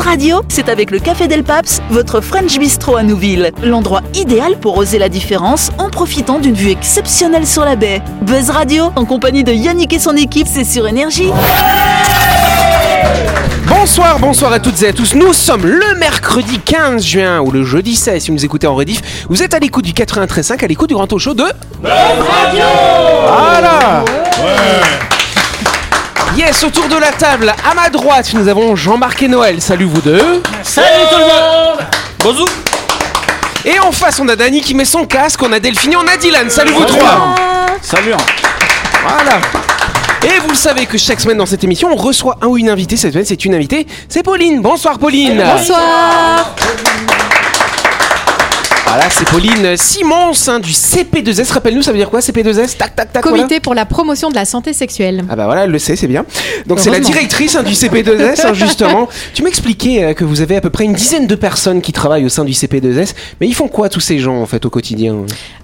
Buzz Radio, c'est avec le Café Del Paps, votre French Bistro à Nouville. L'endroit idéal pour oser la différence en profitant d'une vue exceptionnelle sur la baie. Buzz Radio, en compagnie de Yannick et son équipe, c'est sur Énergie. Bonsoir à toutes et à tous. Nous sommes le mercredi 15 juin ou le jeudi 16 si vous nous écoutez en rediff. Vous êtes à l'écoute du 93.5, à l'écoute du grand talk show de Buzz Radio. Voilà. Ouais. Yes, autour de la table, à ma droite, nous avons Jean-Marc et Noël. Salut vous deux. Salut tout le monde. Bonjour. Et en face, on a Dany qui met son casque, on a Delphine, on a Dylan. Salut vous trois. Salut. Voilà. Et vous le savez que chaque semaine dans cette émission, on reçoit un ou une invitée. Cette semaine, c'est une invitée, c'est Pauline. Bonsoir Pauline. Bonsoir. Voilà, c'est Pauline Simons du CP2S. Rappelle-nous, ça veut dire quoi CP2S? Tac, tac, tac. Comité pour la promotion de la santé sexuelle. Ah bah voilà, elle le sait, c'est bien. Donc c'est la directrice du CP2S, justement. Tu m'expliquais que vous avez à peu près une dizaine de personnes qui travaillent au sein du CP2S. Mais ils font quoi tous ces gens en fait au quotidien?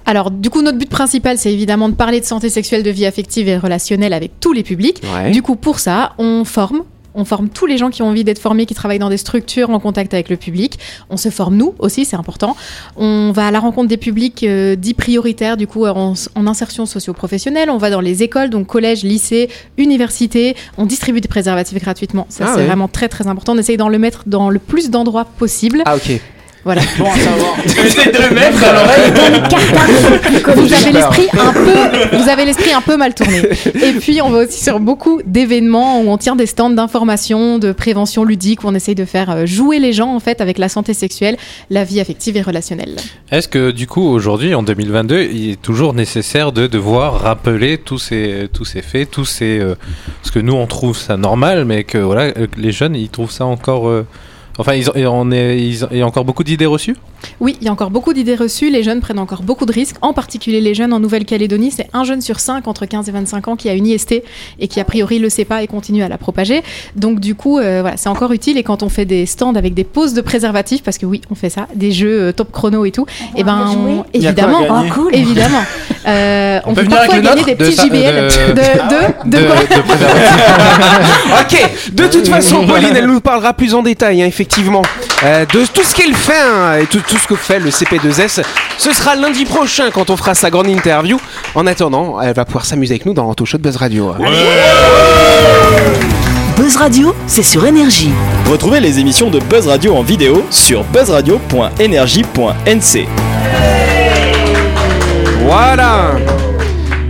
Alors, du coup, notre but principal, c'est évidemment de parler de santé sexuelle, de vie affective et relationnelle avec tous les publics. Ouais. Du coup, pour ça, on forme tous les gens qui ont envie d'être formés, qui travaillent dans des structures en contact avec le public. On se forme nous aussi, c'est important. On va à la rencontre des publics dits prioritaires, du coup en insertion socio-professionnelle. On va dans les écoles, donc collèges, lycées, universités. On distribue des préservatifs gratuitement. Ça, c'est vraiment très très important. On essaye d'en le mettre dans le plus d'endroits possible. Ah ok. Voilà. Bon à savoir. J'essaie de le mettre à l'oreille. Vous avez l'esprit un peu mal tourné. Et puis on va aussi sur beaucoup d'événements où on tient des stands d'information, de prévention ludique, où on essaye de faire jouer les gens en fait avec la santé sexuelle, la vie affective et relationnelle. Est-ce que du coup aujourd'hui en 2022, il est toujours nécessaire de devoir rappeler tous ces faits, ce que nous on trouve ça normal, mais que voilà les jeunes ils trouvent ça encore. Enfin, il y a encore beaucoup d'idées reçues? Oui, il y a encore beaucoup d'idées reçues. Les jeunes prennent encore beaucoup de risques, en particulier les jeunes en Nouvelle-Calédonie. C'est un jeune sur 5 entre 15 et 25 ans qui a une IST et qui, a priori, le sait pas et continue à la propager. Donc, du coup, voilà, c'est encore utile. Et quand on fait des stands avec des poses de préservatifs, parce que oui, on fait ça, des jeux top chrono et tout, et ben, évidemment, évidemment, on peut parfois gagner des petits JBL de préservatifs. Ok, de toute façon, Pauline, elle nous parlera plus en détail, hein, effectivement, de tout ce qu'elle fait hein, et tout ce que fait le CP2S. Ce sera lundi prochain quand on fera sa grande interview. En attendant, elle va pouvoir s'amuser avec nous dans l'Anto Show de Buzz Radio. Ouais. Buzz Radio, c'est sur Énergie. Retrouvez les émissions de Buzz Radio en vidéo sur buzzradio.energie.nc. Voilà.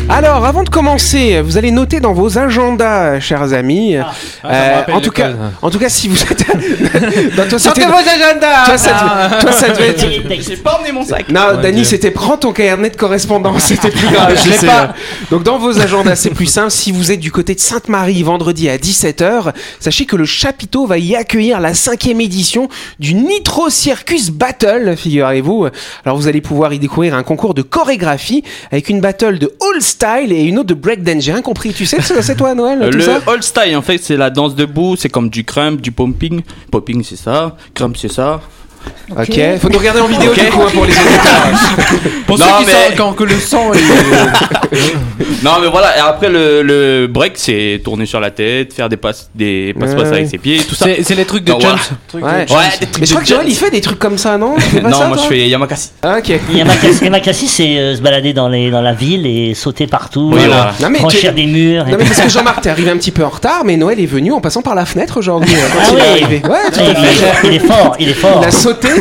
Alors, avant de commencer, vous allez noter dans vos agendas, chers amis. En tout cas, si vous êtes. Sortez vos agendas. Toi, ça devait être. J'ai pas emmené mon sac. Non, Dany, c'était prends ton carnet de correspondance. C'était plus grave. Je sais pas. Donc, dans vos agendas, c'est plus simple. Si vous êtes du côté de Sainte-Marie vendredi à 17h, sachez que le chapiteau va y accueillir la 5e édition du Nitro Circus Battle. Figurez-vous. Alors, vous allez pouvoir y découvrir un concours de chorégraphie avec une battle de all style et une autre de breakdance. J'ai rien compris. Tu sais, c'est toi, Noël, tout ça ? Le all style, en fait, c'est la danse debout. C'est comme du crump, du pomping. Popping, c'est ça. Crump, c'est ça. Ok. Faut nous regarder en vidéo, du coup, pour les auditeurs. Pour ceux qui savent quand que le sang est... Non, mais voilà. Et après, le break, c'est tourner sur la tête, faire des passe-passe avec ses pieds, tout ça. C'est les trucs de John. Ouais, mais je crois que Joël, il fait des trucs comme ça, non? Non, moi, je fais Yamakasi. Ok. Yamakasi, c'est se balader dans la ville et sauter partout, franchir des murs. Non, mais parce que Jean-Marc, t'es arrivé un petit peu en retard, mais Noël est venu en passant par la fenêtre aujourd'hui. Ah oui. Il est fort.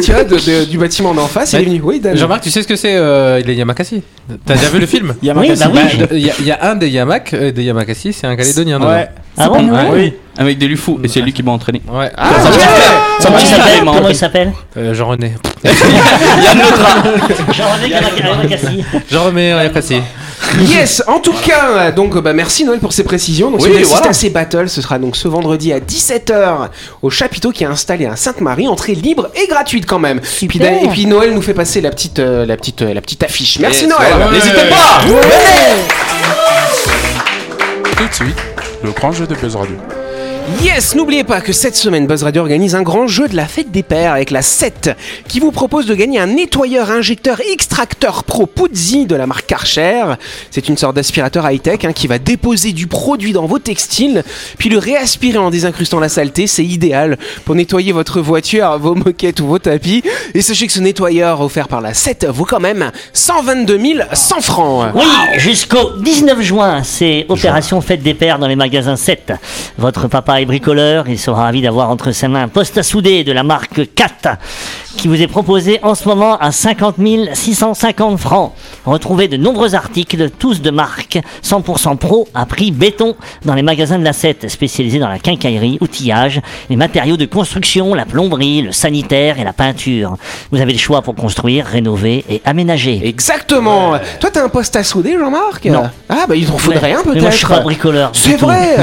Tu vois, du bâtiment d'en face, il est venu. Oui, Jean-Marc, tu sais ce que c'est les Yamakasi? T'as déjà vu le film Yamakasi? Oui, il y a un des Yamak, des Yamakasi, c'est un Calédonien. Ouais. Ah bon? Oui. Avec des lufous, et c'est lui qui m'a entraîné. Ouais. Ah, comment il s'appelle? Jean René. Il y a notre Jean René Yamakasi. Jean René Yamakasi. Yes, en tout cas, donc merci Noël pour ces précisions. Donc, si vous assistez à ces battles, ce sera donc ce vendredi à 17h au chapiteau qui est installé à Sainte-Marie, entrée libre et gratuite quand même. Et puis Noël nous fait passer la petite affiche. Merci Noël. N'hésitez pas. Tout de suite, le grand jeu de Buzz Radio. Yes, n'oubliez pas que cette semaine, Buzz Radio organise un grand jeu de la fête des pères avec la SCET qui vous propose de gagner un nettoyeur injecteur extracteur pro Puzzi de la marque Karcher. C'est une sorte d'aspirateur high-tech qui va déposer du produit dans vos textiles puis le réaspirer en désincrustant la saleté. C'est idéal pour nettoyer votre voiture, vos moquettes ou vos tapis. Et sachez que ce nettoyeur offert par la SCET vaut quand même 122 100 francs. Oui, jusqu'au 19 juin, c'est opération fête des pères dans les magasins SCET. Votre papa et bricoleur, il sera ravi d'avoir entre ses mains un poste à souder de la marque CAT qui vous est proposé en ce moment à 50 650 francs. Retrouvez de nombreux articles, tous de marque 100% pro à prix béton dans les magasins de la SCET, spécialisés dans la quincaillerie, outillage, les matériaux de construction, la plomberie, le sanitaire et la peinture. Vous avez le choix pour construire, rénover et aménager. Exactement. Toi, t'as un poste à souder, Jean-Marc ? Non. Ah, bah il en faudrait un peut-être. Moi, je suis pas bricoleur. C'est vrai.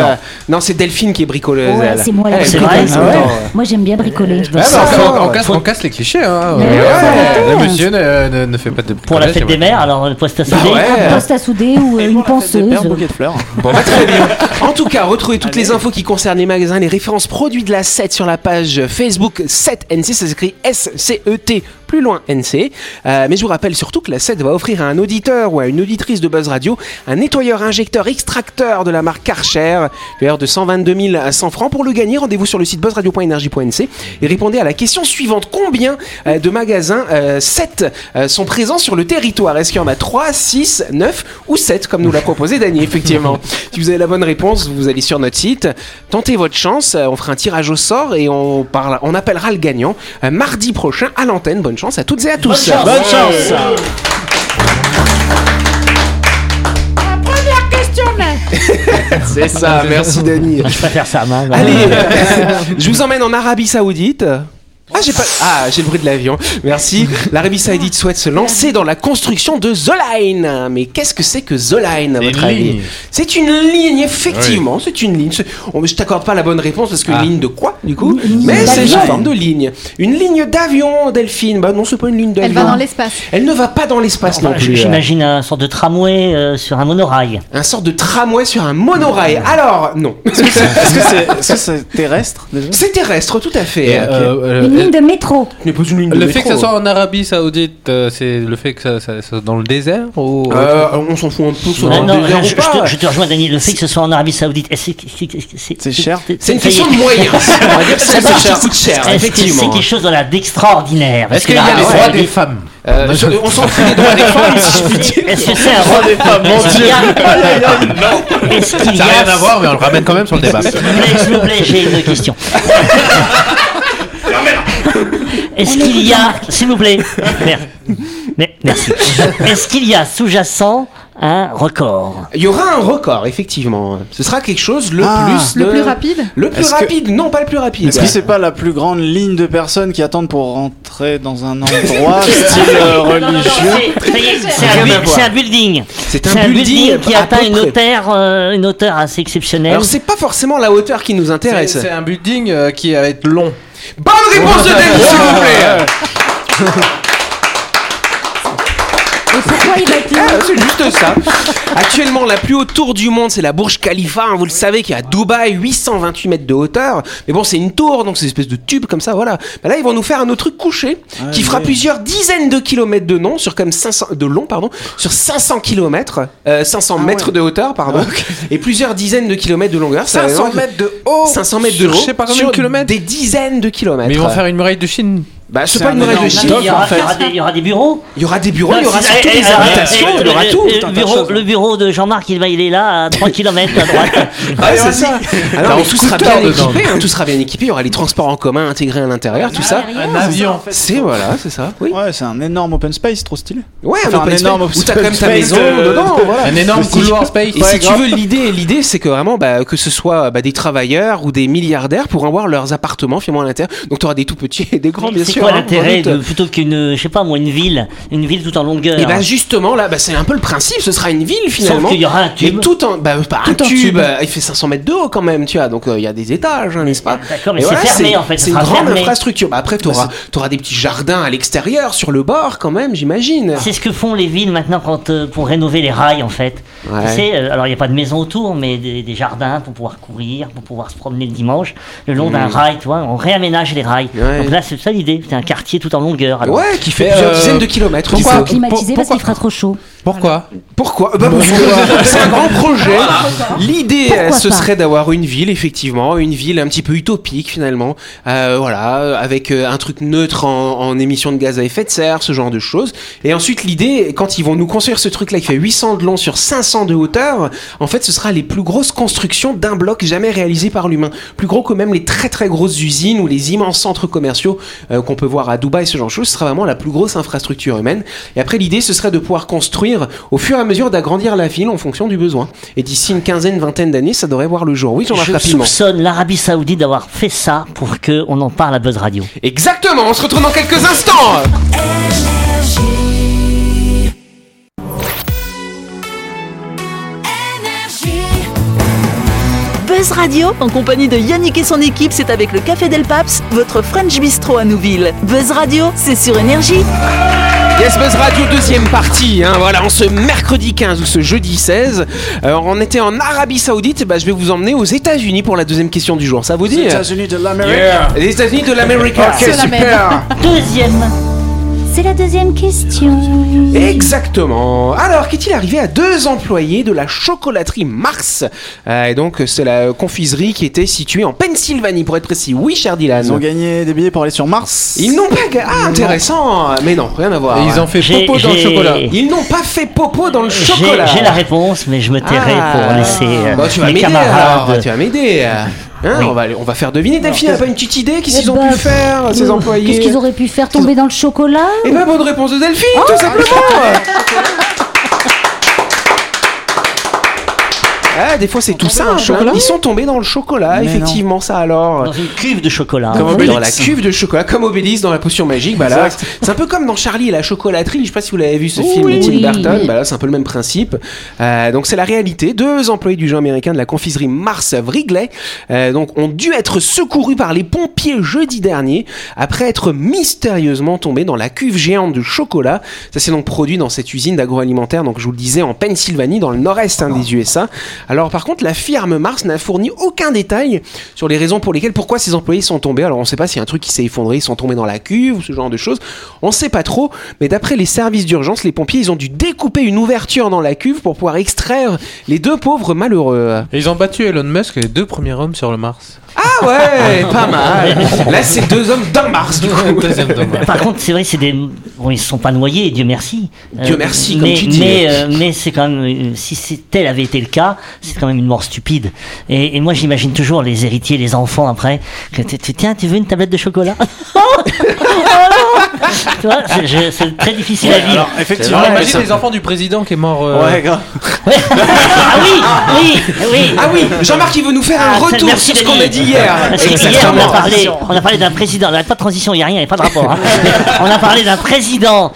Non, c'est Delphine qui est bricoleuse. Ouais, c'est moi. C'est vrai. Moi, j'aime bien bricoler. On casse les clichés, hein. Le monsieur ne fait pas de bricolage. Pour la fête des mères, alors le poste à souder. Un poste à souder ou une ponceuse. Un bouquet de fleurs. Bon, très bien. En tout cas, retrouvez toutes les infos qui concernent les magasins, les références produits de la SCET sur la page Facebook SCET NC. Ça s'écrit SCET. Plus loin NC, mais je vous rappelle surtout que la SCET va offrir à un auditeur ou à une auditrice de Buzz Radio un nettoyeur injecteur extracteur de la marque Karcher, valeur de 122 100 francs. Pour le gagner, rendez-vous sur le site buzzradio.energie.nc et répondez à la question suivante: combien de magasins SCET sont présents sur le territoire? Est-ce qu'il y en a 3, 6, 9 ou 7 comme nous l'a proposé Dany? Effectivement, si vous avez la bonne réponse, vous allez sur notre site, tentez votre chance, on fera un tirage au sort et on appellera le gagnant mardi prochain à l'antenne. Bonne chance à toutes et à tous. Bonne chance. La première question là. C'est ça, merci Dany. Je préfère ça mal. Allez, je vous emmène en Arabie Saoudite. J'ai le bruit de l'avion. Merci. L'Arabie Saoudite souhaite se lancer dans la construction de The Line. Mais qu'est-ce que c'est que The Line, à votre avis ? C'est une ligne, effectivement. Oui. C'est une ligne. Je t'accorde pas la bonne réponse parce que une ligne de quoi, du coup ? Mais c'est une forme de ligne. Une ligne d'avion, Delphine. Bah non, c'est pas une ligne d'avion. Elle va dans l'espace. Elle ne va pas dans l'espace non plus. J'imagine un sorte de tramway sur un monorail. Un sorte de tramway sur un monorail. Alors, non. Est-ce que c'est terrestre déjà ? C'est terrestre, tout à fait. De métro. Mais pas une ligne de métro. Le fait que ça soit en Arabie Saoudite, c'est le fait que ça soit dans le désert ou on s'en fout un peu. Je te rejoins, Dany. Le fait que ce soit en Arabie Saoudite, c'est cher. C'est une question de moyens. On va dire que ça coûte cher. Effectivement, c'est quelque chose d'extraordinaire. Est-ce qu'il y a les droits des femmes? On s'en fout des droits des femmes, si je puis dire. Est-ce que c'est un droit des femmes? Mon Dieu. Ça n'a rien à voir, mais on le ramène quand même sur le débat. S'il vous plaît, j'ai une question. Est-ce qu'il y a, s'il vous plaît, merci. Est-ce qu'il y a sous-jacent un record? Il y aura un record, effectivement. Ce sera quelque chose le plus rapide. Non, pas le plus rapide. Est-ce que c'est pas la plus grande ligne de personnes qui attendent pour rentrer dans un endroit style religieux? C'est un building. C'est un building qui atteint une hauteur assez exceptionnelle. Alors c'est pas forcément la hauteur qui nous intéresse. C'est un building qui va être long. Bonne réponse de Dany, s'il vous plaît. Et pourquoi il a été c'est juste ça. Actuellement, la plus haute tour du monde, c'est la Burj Khalifa. Vous le savez, qui est à Dubaï, 828 mètres de hauteur. Mais bon, c'est une tour, donc c'est une espèce de tube comme ça, voilà. Bah là, ils vont nous faire un autre truc couché qui fera plusieurs dizaines de kilomètres de long, sur 500 kilomètres, 500 mètres de hauteur, et plusieurs dizaines de kilomètres de longueur. 500 mètres de haut. 500 mètres de haut. Je sais pas combien de kilomètres. Des dizaines de kilomètres. Mais ils vont faire une muraille de Chine. Bah, c'est pas une muraille de Chine. Il y aura des bureaux. Il y aura surtout des habitations. Il y aura tout. Le bureau de Jean-Marc, il est là, à 3 km à droite. C'est ça. Alors, tout sera bien équipé. Il y aura les transports en commun intégrés à l'intérieur, tout ça. Un avion. C'est ça. Oui. Ouais, c'est un énorme open space, trop stylé. Ouais, un énorme open space. Où t'as quand même ta maison dedans. Un énorme couloir space. Et si tu veux, l'idée, c'est que vraiment, que ce soit des travailleurs ou des milliardaires pourront avoir leurs appartements finalement à l'intérieur. Donc, t'auras des tout petits et des grands, bien sûr. quoi l'intérêt de, plutôt qu'une, je sais pas moi, une ville tout en longueur. Et ben justement là, c'est un peu le principe. Ce sera une ville finalement. Sauf qu'il y aura un tube. Et tout en, pas un tube. Il fait 500 mètres de haut quand même, tu vois. Donc il y a des étages, n'est-ce pas ? D'accord, mais c'est fermé en fait. C'est une grande infrastructure. Après, t'auras des petits jardins à l'extérieur, sur le bord quand même, j'imagine. C'est ce que font les villes maintenant pour rénover les rails en fait. Ouais. Tu sais, alors il y a pas de maison autour, mais des jardins pour pouvoir courir, pour pouvoir se promener le dimanche le long d'un rail, tu vois. On réaménage les rails. Ouais. Donc là, c'est ça l'idée. C'est un quartier tout en longueur. Alors. Ouais, qui fait plusieurs dizaines de kilomètres. Pourquoi faut climatiser parce qu'il fera trop chaud. Pourquoi c'est un grand projet. L'idée, ce serait d'avoir une ville, effectivement, une ville un petit peu utopique finalement, voilà, avec un truc neutre en émissions de gaz à effet de serre, ce genre de choses. Et ensuite, l'idée, quand ils vont nous construire ce truc-là, qui fait 800 de long sur 500 de hauteur, en fait, ce sera les plus grosses constructions d'un bloc jamais réalisées par l'humain. Plus gros que même les très très grosses usines ou les immenses centres commerciaux qu'on peut voir à Dubaï, ce genre de choses. Ce sera vraiment la plus grosse infrastructure humaine. Et après, l'idée, ce serait de pouvoir construire au fur et à mesure, d'agrandir la ville en fonction du besoin. Et d'ici une vingtaine d'années, ça devrait voir le jour. Oui, je soupçonne l'Arabie Saoudite d'avoir fait ça pour qu'on en parle à Buzz Radio. Exactement, on se retrouve dans quelques instants. Buzz Radio, en compagnie de Yannick et son équipe, c'est avec le Café Del Paps, votre French Bistro à Nouville. Buzz Radio, c'est sur Énergie. Yes, Buzz Radio, deuxième partie, voilà, en ce mercredi 15 ou ce jeudi 16. Alors, on était en Arabie Saoudite, je vais vous emmener aux États-Unis pour la deuxième question du jour, ça vous dit ? Les États-Unis de l'Amérique. Yeah. Les États-Unis de l'Amérique, ok, super. Deuxième. C'est la deuxième question. Exactement. Alors, qu'est-il arrivé à deux employés de la chocolaterie Mars ? Et donc, c'est la confiserie qui était située en Pennsylvanie, pour être précis. Oui, cher Dylan. Ils ont gagné des billets pour aller sur Mars. Ils n'ont pas gagné. Ah, intéressant. Mais non, rien à voir. Ils ont fait popo dans le chocolat. Ils n'ont pas fait popo dans le chocolat. J'ai la réponse, mais je me tairai pour laisser mes camarades. Tu vas m'aider. Oui. On va faire deviner. Delphine n'a pas une petite idée. Qu'est-ce qu'ils ont pu faire, ces employés ? Qu'est-ce qu'ils auraient pu faire ? Tomber dans le chocolat ? Eh bien, bonne réponse de Delphine, tout simplement. Des fois, c'est tout simple. Ils sont tombés dans le chocolat, mais effectivement, ça alors. Dans une cuve de chocolat. Comme Obélix. Dans la cuve de chocolat, comme Obélix dans la potion magique. Là, c'est un peu comme dans Charlie et la chocolaterie. Je ne sais pas si vous l'avez vu, ce film de Tim Burton. Là, c'est un peu le même principe. Donc, c'est la réalité. Deux employés du géant américain de la confiserie Mars Wrigley ont dû être secourus par les pompiers jeudi dernier après être mystérieusement tombés dans la cuve géante de chocolat. Ça s'est donc produit dans cette usine d'agroalimentaire. Donc, je vous le disais, en Pennsylvanie, dans le nord-est des USA. Alors par contre, la firme Mars n'a fourni aucun détail sur les raisons pourquoi ces employés sont tombés. Alors on ne sait pas s'il y a un truc qui s'est effondré, ils sont tombés dans la cuve ou ce genre de choses. On ne sait pas trop, mais d'après les services d'urgence, les pompiers, ils ont dû découper une ouverture dans la cuve pour pouvoir extraire les deux pauvres malheureux. Et ils ont battu Elon Musk et les deux premiers hommes sur le Mars. Ah ouais, pas mal. Là, c'est deux hommes dans Mars, du coup. Par contre, c'est vrai, bon, ils ne se sont pas noyés, Dieu merci. Dieu merci, comme tu dis. Mais c'est quand même, si tel avait été le cas, c'est quand même une mort stupide. Et moi, j'imagine toujours les héritiers, les enfants après. Que tiens, tu veux une tablette de chocolat ? Tu vois, c'est très difficile à vivre. Alors, effectivement, imagine les enfants du président qui est mort. Ouais, grave. Ah oui. Jean-Marc, il veut nous faire un retour sur ce qu'on a dit hier. Parce qu'hier, on a parlé d'un président. Il n'y a pas de transition, il n'y a rien, il n'y a pas de rapport. On a parlé d'un président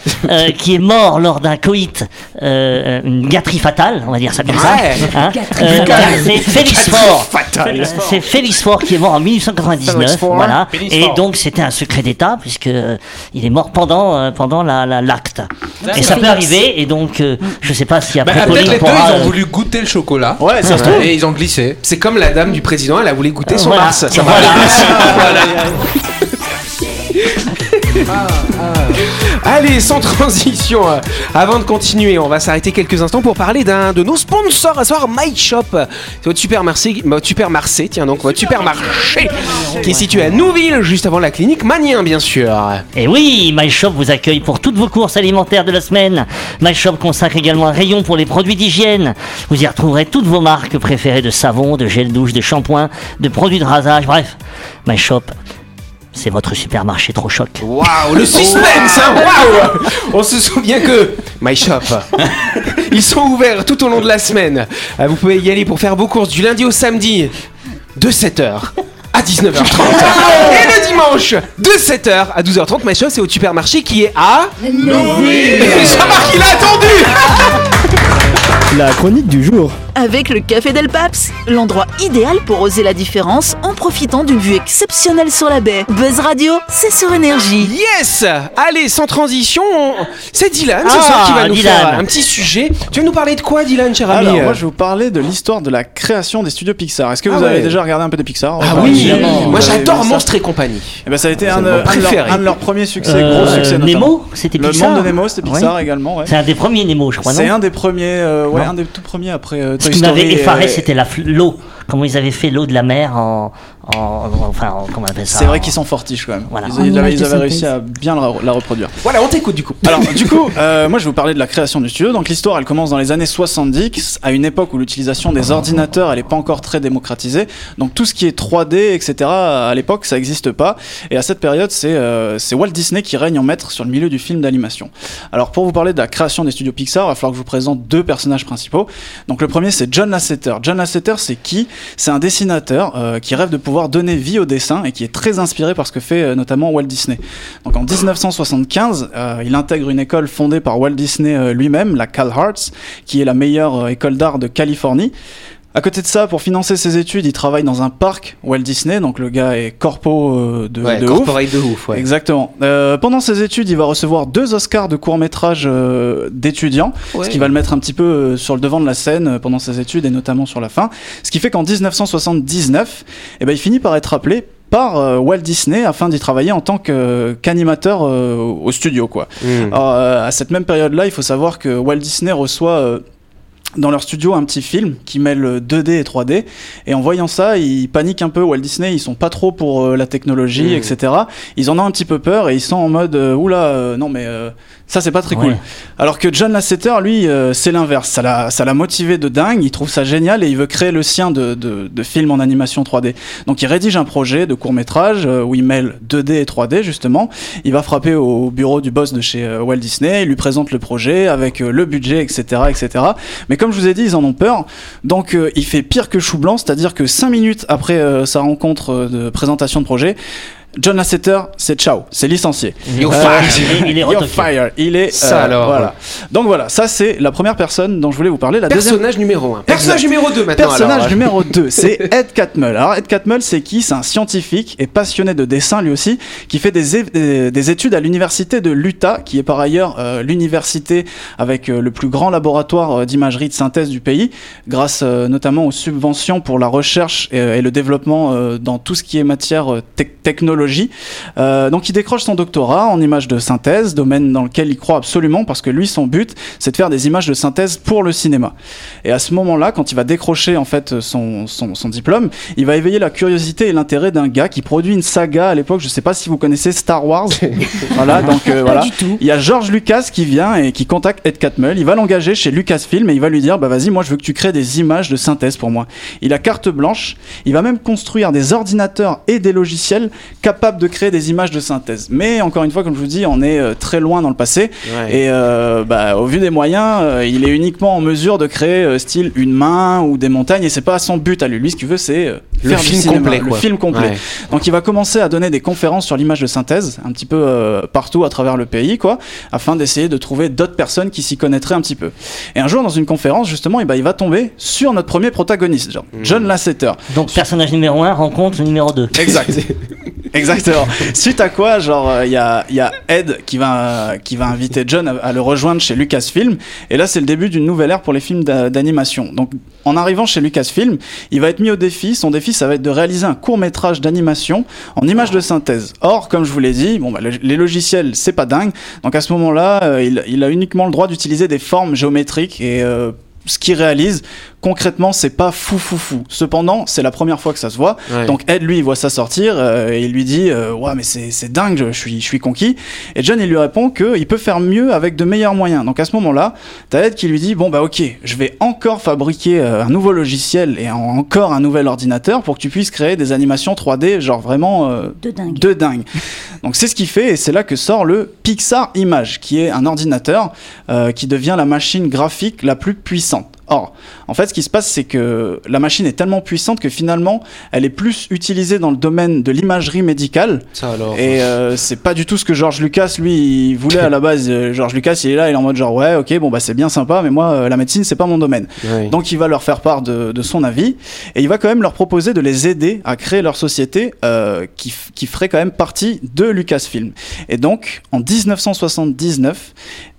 qui est mort lors d'un coït, une gâterie fatale, on va dire ça comme ça. Hein. C'est Félix Faure. C'est Félix Faure qui est mort en 1999. Voilà. Et donc, c'était un secret d'État, puisque il est mort pendant l'acte. Et ça peut arriver, et donc je sais pas si après Pauline pourra... Peut-être les deux, ils ont voulu goûter le chocolat, ça se trouve, et ils ont glissé. C'est comme la dame du président, elle a voulu goûter son Mars. Ça va Allez, sans transition, avant de continuer, on va s'arrêter quelques instants pour parler d'un de nos sponsors à soir, MyShop. C'est votre supermarché qui est situé à Nouville, juste avant la clinique Magnien, bien sûr. Et oui, MyShop vous accueille pour toutes vos courses alimentaires de la semaine. MyShop consacre également un rayon pour les produits d'hygiène. Vous y retrouverez toutes vos marques préférées de savon, de gel douche, de shampoing, de produits de rasage, bref. MyShop, c'est votre supermarché trop choc. Waouh, le suspense, waouh. On se souvient que MyShop, ils sont ouverts tout au long de la semaine. Vous pouvez y aller pour faire vos courses du lundi au samedi, de 7h à 19h30. Et le dimanche, de 7h à 12h30, MyShop, c'est au supermarché qui est à... Nouville. Jean-Marc, il a attendu. La chronique du jour. Avec le Café Del Paps, l'endroit idéal pour oser la différence en profitant d'une vue exceptionnelle sur la baie. Buzz Radio, c'est sur Énergie. Yes! Allez, sans transition, c'est Dylan ce soir qui va nous faire un petit sujet. Tu veux nous parler de quoi, Dylan, cher ami? Alors, moi, je vais vous parler de l'histoire de la création des studios Pixar. Est-ce que vous avez déjà regardé un peu des Pixar? Oui, moi, j'adore Monstres et compagnie. Et ben, ça a été un de leurs premiers succès, gros succès notamment. Nemo, c'était Pixar. Le monde de Nemo, c'était Pixar également. C'est un des premiers Nemo, je crois. C'est un des premiers, un des tout premiers après. Ce qui m'avait effaré, c'était l'eau. Comment ils avaient fait l'eau de la mer comment on appelle ça. C'est vrai qu'ils sont fortiches quand même. Voilà. Ils avaient réussi à bien la reproduire. Voilà, on t'écoute du coup. Alors du coup, moi je vais vous parler de la création du studio. Donc l'histoire, elle commence dans les années 70, à une époque où l'utilisation des ordinateurs, elle n'est pas encore très démocratisée. Donc tout ce qui est 3D, etc. à l'époque, ça n'existe pas. Et à cette période, c'est Walt Disney qui règne en maître sur le milieu du film d'animation. Alors pour vous parler de la création des studios Pixar, il va falloir que je vous présente deux personnages principaux. Donc le premier, c'est John Lasseter. John Lasseter, c'est qui ? C'est un dessinateur qui rêve de pouvoir donner vie au dessin et qui est très inspiré par ce que fait notamment Walt Disney. Donc en 1975, il intègre une école fondée par Walt Disney lui-même, la CalArts, qui est la meilleure école d'art de Californie. À côté de ça, pour financer ses études, il travaille dans un parc Walt Disney, donc le gars est corporate de ouf. Exactement. Pendant ses études, il va recevoir 2 Oscars de court-métrage d'étudiants, ce qui va le mettre un petit peu sur le devant de la scène pendant ses études et notamment sur la fin. Ce qui fait qu'en 1979, il finit par être appelé par Walt Disney afin d'y travailler en tant qu'animateur au studio. Alors, à cette même période-là, il faut savoir que Walt Disney reçoit... dans leur studio un petit film qui mêle 2D et 3D, et en voyant ça ils paniquent un peu. Walt Disney, ils sont pas trop pour la technologie, etc. Ils en ont un petit peu peur et ils sont en mode ça c'est pas très cool. Alors que John Lasseter, lui, c'est l'inverse, ça l'a motivé de dingue, il trouve ça génial et il veut créer le sien de film en animation 3D. Donc il rédige un projet de court-métrage où il mêle 2D et 3D justement. Il va frapper au bureau du boss de chez Walt Disney, il lui présente le projet avec le budget, etc. Mais comme je vous ai dit, ils en ont peur, donc il fait pire que chou blanc, c'est-à-dire que 5 minutes après sa rencontre de présentation de projet, John Lasseter, c'est ciao, c'est licencié. You're fired. Il est. Donc voilà, ça c'est la première personne dont je voulais vous parler. La personnage deuxième... numéro 1. Personnage numéro 2 maintenant. Numéro 2, c'est Ed Catmull. Alors Ed Catmull, c'est qui ? C'est un scientifique et passionné de dessin lui aussi, qui fait des études à l'université de l'Utah, qui est par ailleurs l'université avec le plus grand laboratoire d'imagerie de synthèse du pays, grâce notamment aux subventions pour la recherche et le développement dans tout ce qui est matière technologique. Donc il décroche son doctorat en images de synthèse, domaine dans lequel il croit absolument, parce que lui, son but, c'est de faire des images de synthèse pour le cinéma. Et à ce moment-là, quand il va décrocher en fait son diplôme, il va éveiller la curiosité et l'intérêt d'un gars qui produit une saga à l'époque. Je sais pas si vous connaissez Star Wars. Il y a George Lucas qui vient et qui contacte Ed Catmull. Il va l'engager chez Lucasfilm et il va lui dire vas-y, moi je veux que tu crées des images de synthèse pour moi. Il a carte blanche. Il va même construire des ordinateurs et des logiciels capable de créer des images de synthèse. Mais encore une fois, comme je vous dis, on est très loin dans le passé. Et au vu des moyens, il est uniquement en mesure de créer style une main ou des montagnes, et c'est pas son but à lui. Lui, ce qu'il veut, c'est faire du cinéma, le film complet. Donc il va commencer à donner des conférences sur l'image de synthèse un petit peu partout à travers le pays, afin d'essayer de trouver d'autres personnes qui s'y connaîtraient un petit peu. Et un jour, dans une conférence, justement, il va tomber sur notre premier protagoniste, John Lasseter. Donc personnage numéro 1 rencontre numéro 2. Exact. Exactement. Suite à quoi, il y a Ed qui va inviter John à le rejoindre chez Lucasfilm. Et là, c'est le début d'une nouvelle ère pour les films d'animation. Donc, en arrivant chez Lucasfilm, il va être mis au défi. Son défi, ça va être de réaliser un court-métrage d'animation en images de synthèse. Or, comme je vous l'ai dit, les logiciels, c'est pas dingue. Donc, à ce moment-là, il a uniquement le droit d'utiliser des formes géométriques et ce qu'il réalise, concrètement, c'est pas fou. Cependant, c'est la première fois que ça se voit. Donc Ed, lui, il voit ça sortir et il lui dit mais c'est dingue, je suis conquis. Et John, il lui répond qu'il peut faire mieux avec de meilleurs moyens. Donc à ce moment-là, t'as Ed qui lui dit ok, je vais encore fabriquer un nouveau logiciel et encore un nouvel ordinateur pour que tu puisses créer des animations 3D vraiment de dingue. Donc c'est ce qu'il fait, et c'est là que sort le Pixar Image, qui est un ordinateur qui devient la machine graphique la plus puissante. Or, en fait, ce qui se passe, c'est que la machine est tellement puissante que finalement, elle est plus utilisée dans le domaine de l'imagerie médicale. Ça alors. Et c'est pas du tout ce que George Lucas, lui, il voulait à la base. George Lucas, il est là, il est en mode genre ouais, ok, bon bah c'est bien sympa, mais moi, la médecine, c'est pas mon domaine. Oui. Donc il va leur faire part de son avis et il va quand même leur proposer de les aider à créer leur société qui ferait quand même partie de Lucasfilm. Et donc, en 1979.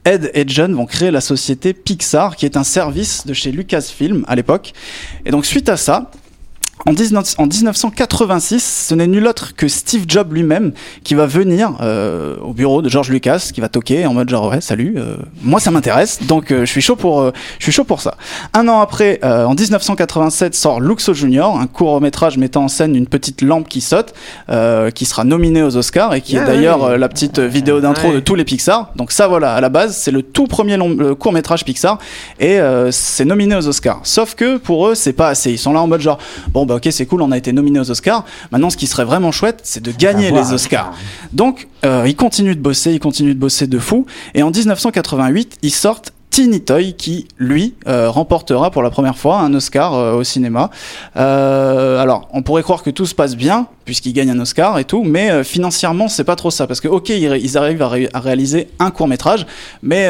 Ed et John vont créer la société Pixar, qui est un service de chez Lucasfilm à l'époque. Et donc suite à ça, en 1986, ce n'est nul autre que Steve Jobs lui-même qui va venir au bureau de George Lucas, qui va toquer en mode genre ouais salut, moi ça m'intéresse, donc je suis chaud pour ça. Un an après, en 1987 sort Luxo Junior, un court-métrage mettant en scène une petite lampe qui saute, qui sera nominé aux Oscars et qui est d'ailleurs la petite vidéo d'intro de tous les Pixar. Donc ça voilà, à la base c'est le tout premier court-métrage Pixar et c'est nominé aux Oscars. Sauf que pour eux c'est pas assez, ils sont là en mode genre bon bah ok c'est cool, on a été nominé aux Oscars, maintenant ce qui serait vraiment chouette c'est de gagner les Oscars. Donc ils continuent de bosser de fou et en 1988 ils sortent Tiny Toy qui lui remportera pour la première fois un Oscar au cinéma. Alors on pourrait croire que tout se passe bien puisqu'ils gagnent un Oscar et tout, mais financièrement c'est pas trop ça parce que ok ils arrivent à réaliser un court métrage mais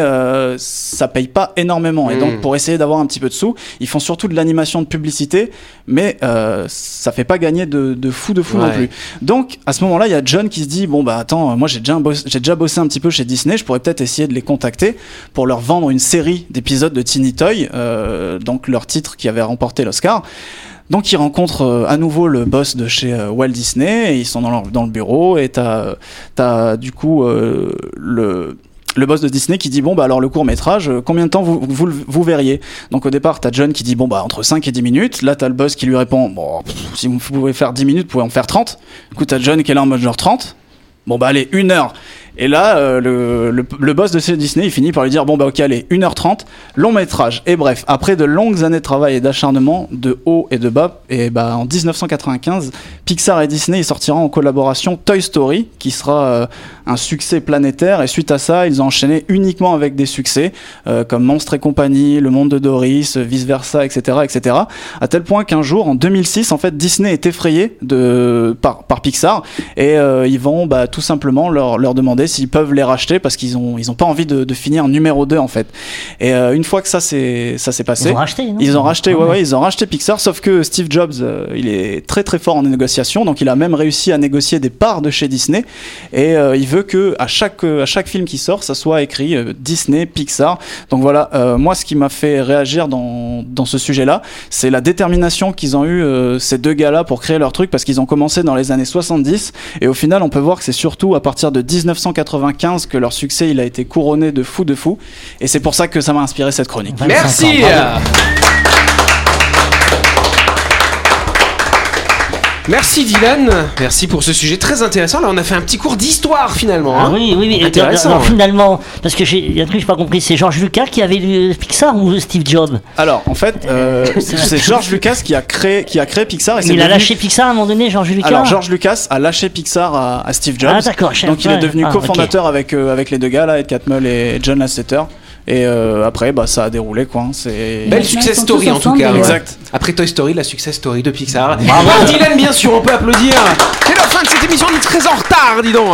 ça paye pas énormément et donc pour essayer d'avoir un petit peu de sous ils font surtout de l'animation de publicité mais ça fait pas gagner de fou non plus. Donc à ce moment là il y a John qui se dit bon bah attends moi j'ai déjà bossé un petit peu chez Disney, je pourrais peut-être essayer de les contacter pour leur vendre une série d'épisodes de Tiny Toy, donc leur titre qui avait remporté l'Oscar. Donc ils rencontrent à nouveau le boss de chez Walt Disney et ils sont dans le bureau et t'as du coup le boss de Disney qui dit bon bah alors le court-métrage combien de temps vous verriez. Donc au départ t'as John qui dit bon bah entre 5 et 10 minutes, là t'as le boss qui lui répond bon si vous pouvez faire 10 minutes vous pouvez en faire 30, du coup t'as John qui est là en mode genre 30, bon bah allez 1 heure. Et là, le boss de Disney, il finit par lui dire « Bon, bah ok, allez, 1h30, long métrage. » Et bref, après de longues années de travail et d'acharnement, de haut et de bas, et bah, en 1995, Pixar et Disney sortiront en collaboration Toy Story, qui sera un succès planétaire. Et suite à ça, ils ont enchaîné uniquement avec des succès, comme Monstres et compagnie, Le monde de Doris, vice-versa, etc., etc. À tel point qu'un jour, en 2006, en fait, Disney est effrayé par Pixar. Et ils vont bah, tout simplement leur demander s'ils peuvent les racheter parce qu'ils ont pas envie de finir numéro 2 en fait. Et une fois que ça s'est passé, ils ont racheté Pixar, sauf que Steve Jobs il est très très fort en négociation, donc il a même réussi à négocier des parts de chez Disney et il veut que à chaque film qui sort ça soit écrit Disney Pixar. Donc voilà, moi ce qui m'a fait réagir dans ce sujet là c'est la détermination qu'ils ont eu ces deux gars là pour créer leur truc, parce qu'ils ont commencé dans les années 70 et au final on peut voir que c'est surtout à partir de 1995 que leur succès il a été couronné de fou et c'est pour ça que ça m'a inspiré cette chronique. Merci. Merci Dylan, merci pour ce sujet très intéressant. Là on a fait un petit cours d'histoire finalement. Hein. Ah oui, intéressant. Alors, finalement, parce que il y a un truc que j'ai pas compris, c'est George Lucas qui avait lu Pixar ou Steve Jobs ? Alors en fait, c'est George Lucas qui a créé Pixar. Et mais il a lâché Pixar à un moment donné, George Lucas. Alors George Lucas a lâché Pixar à Steve Jobs. Ah d'accord, donc il est devenu cofondateur avec les deux gars là, Ed Catmull et John Lasseter. Et après, bah, ça a déroulé quoi. C'est belle success story en tout cas. Exact. Après Toy Story, la success story de Pixar. Bravo Dylan, bien sûr, on peut applaudir. C'est la fin de cette émission, on est très en retard, dis donc.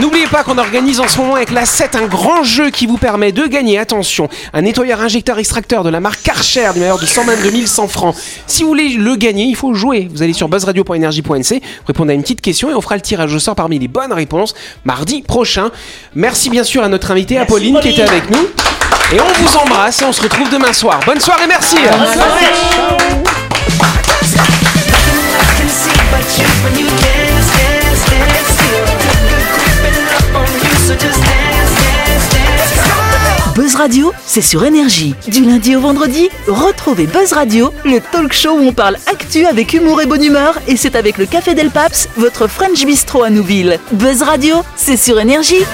N'oubliez pas qu'on organise en ce moment avec la SCET un grand jeu qui vous permet de gagner, attention, un nettoyeur injecteur extracteur de la marque Karcher d'une valeur de 122 100 francs. Si vous voulez le gagner, il faut jouer. Vous allez sur buzzradio.energie.nc, répondez à une petite question et on fera le tirage au sort parmi les bonnes réponses mardi prochain. Merci bien sûr à notre invitée, à Pauline, qui était avec nous. Et on vous embrasse et on se retrouve demain soir. Bonne soirée, merci. Bonne soirée. Buzz Radio, c'est sur Énergie. Du lundi au vendredi, retrouvez Buzz Radio, le talk show où on parle actu avec humour et bonne humeur. Et c'est avec le Café Del Paps, votre French Bistro à Nouville. Buzz Radio, c'est sur Énergie.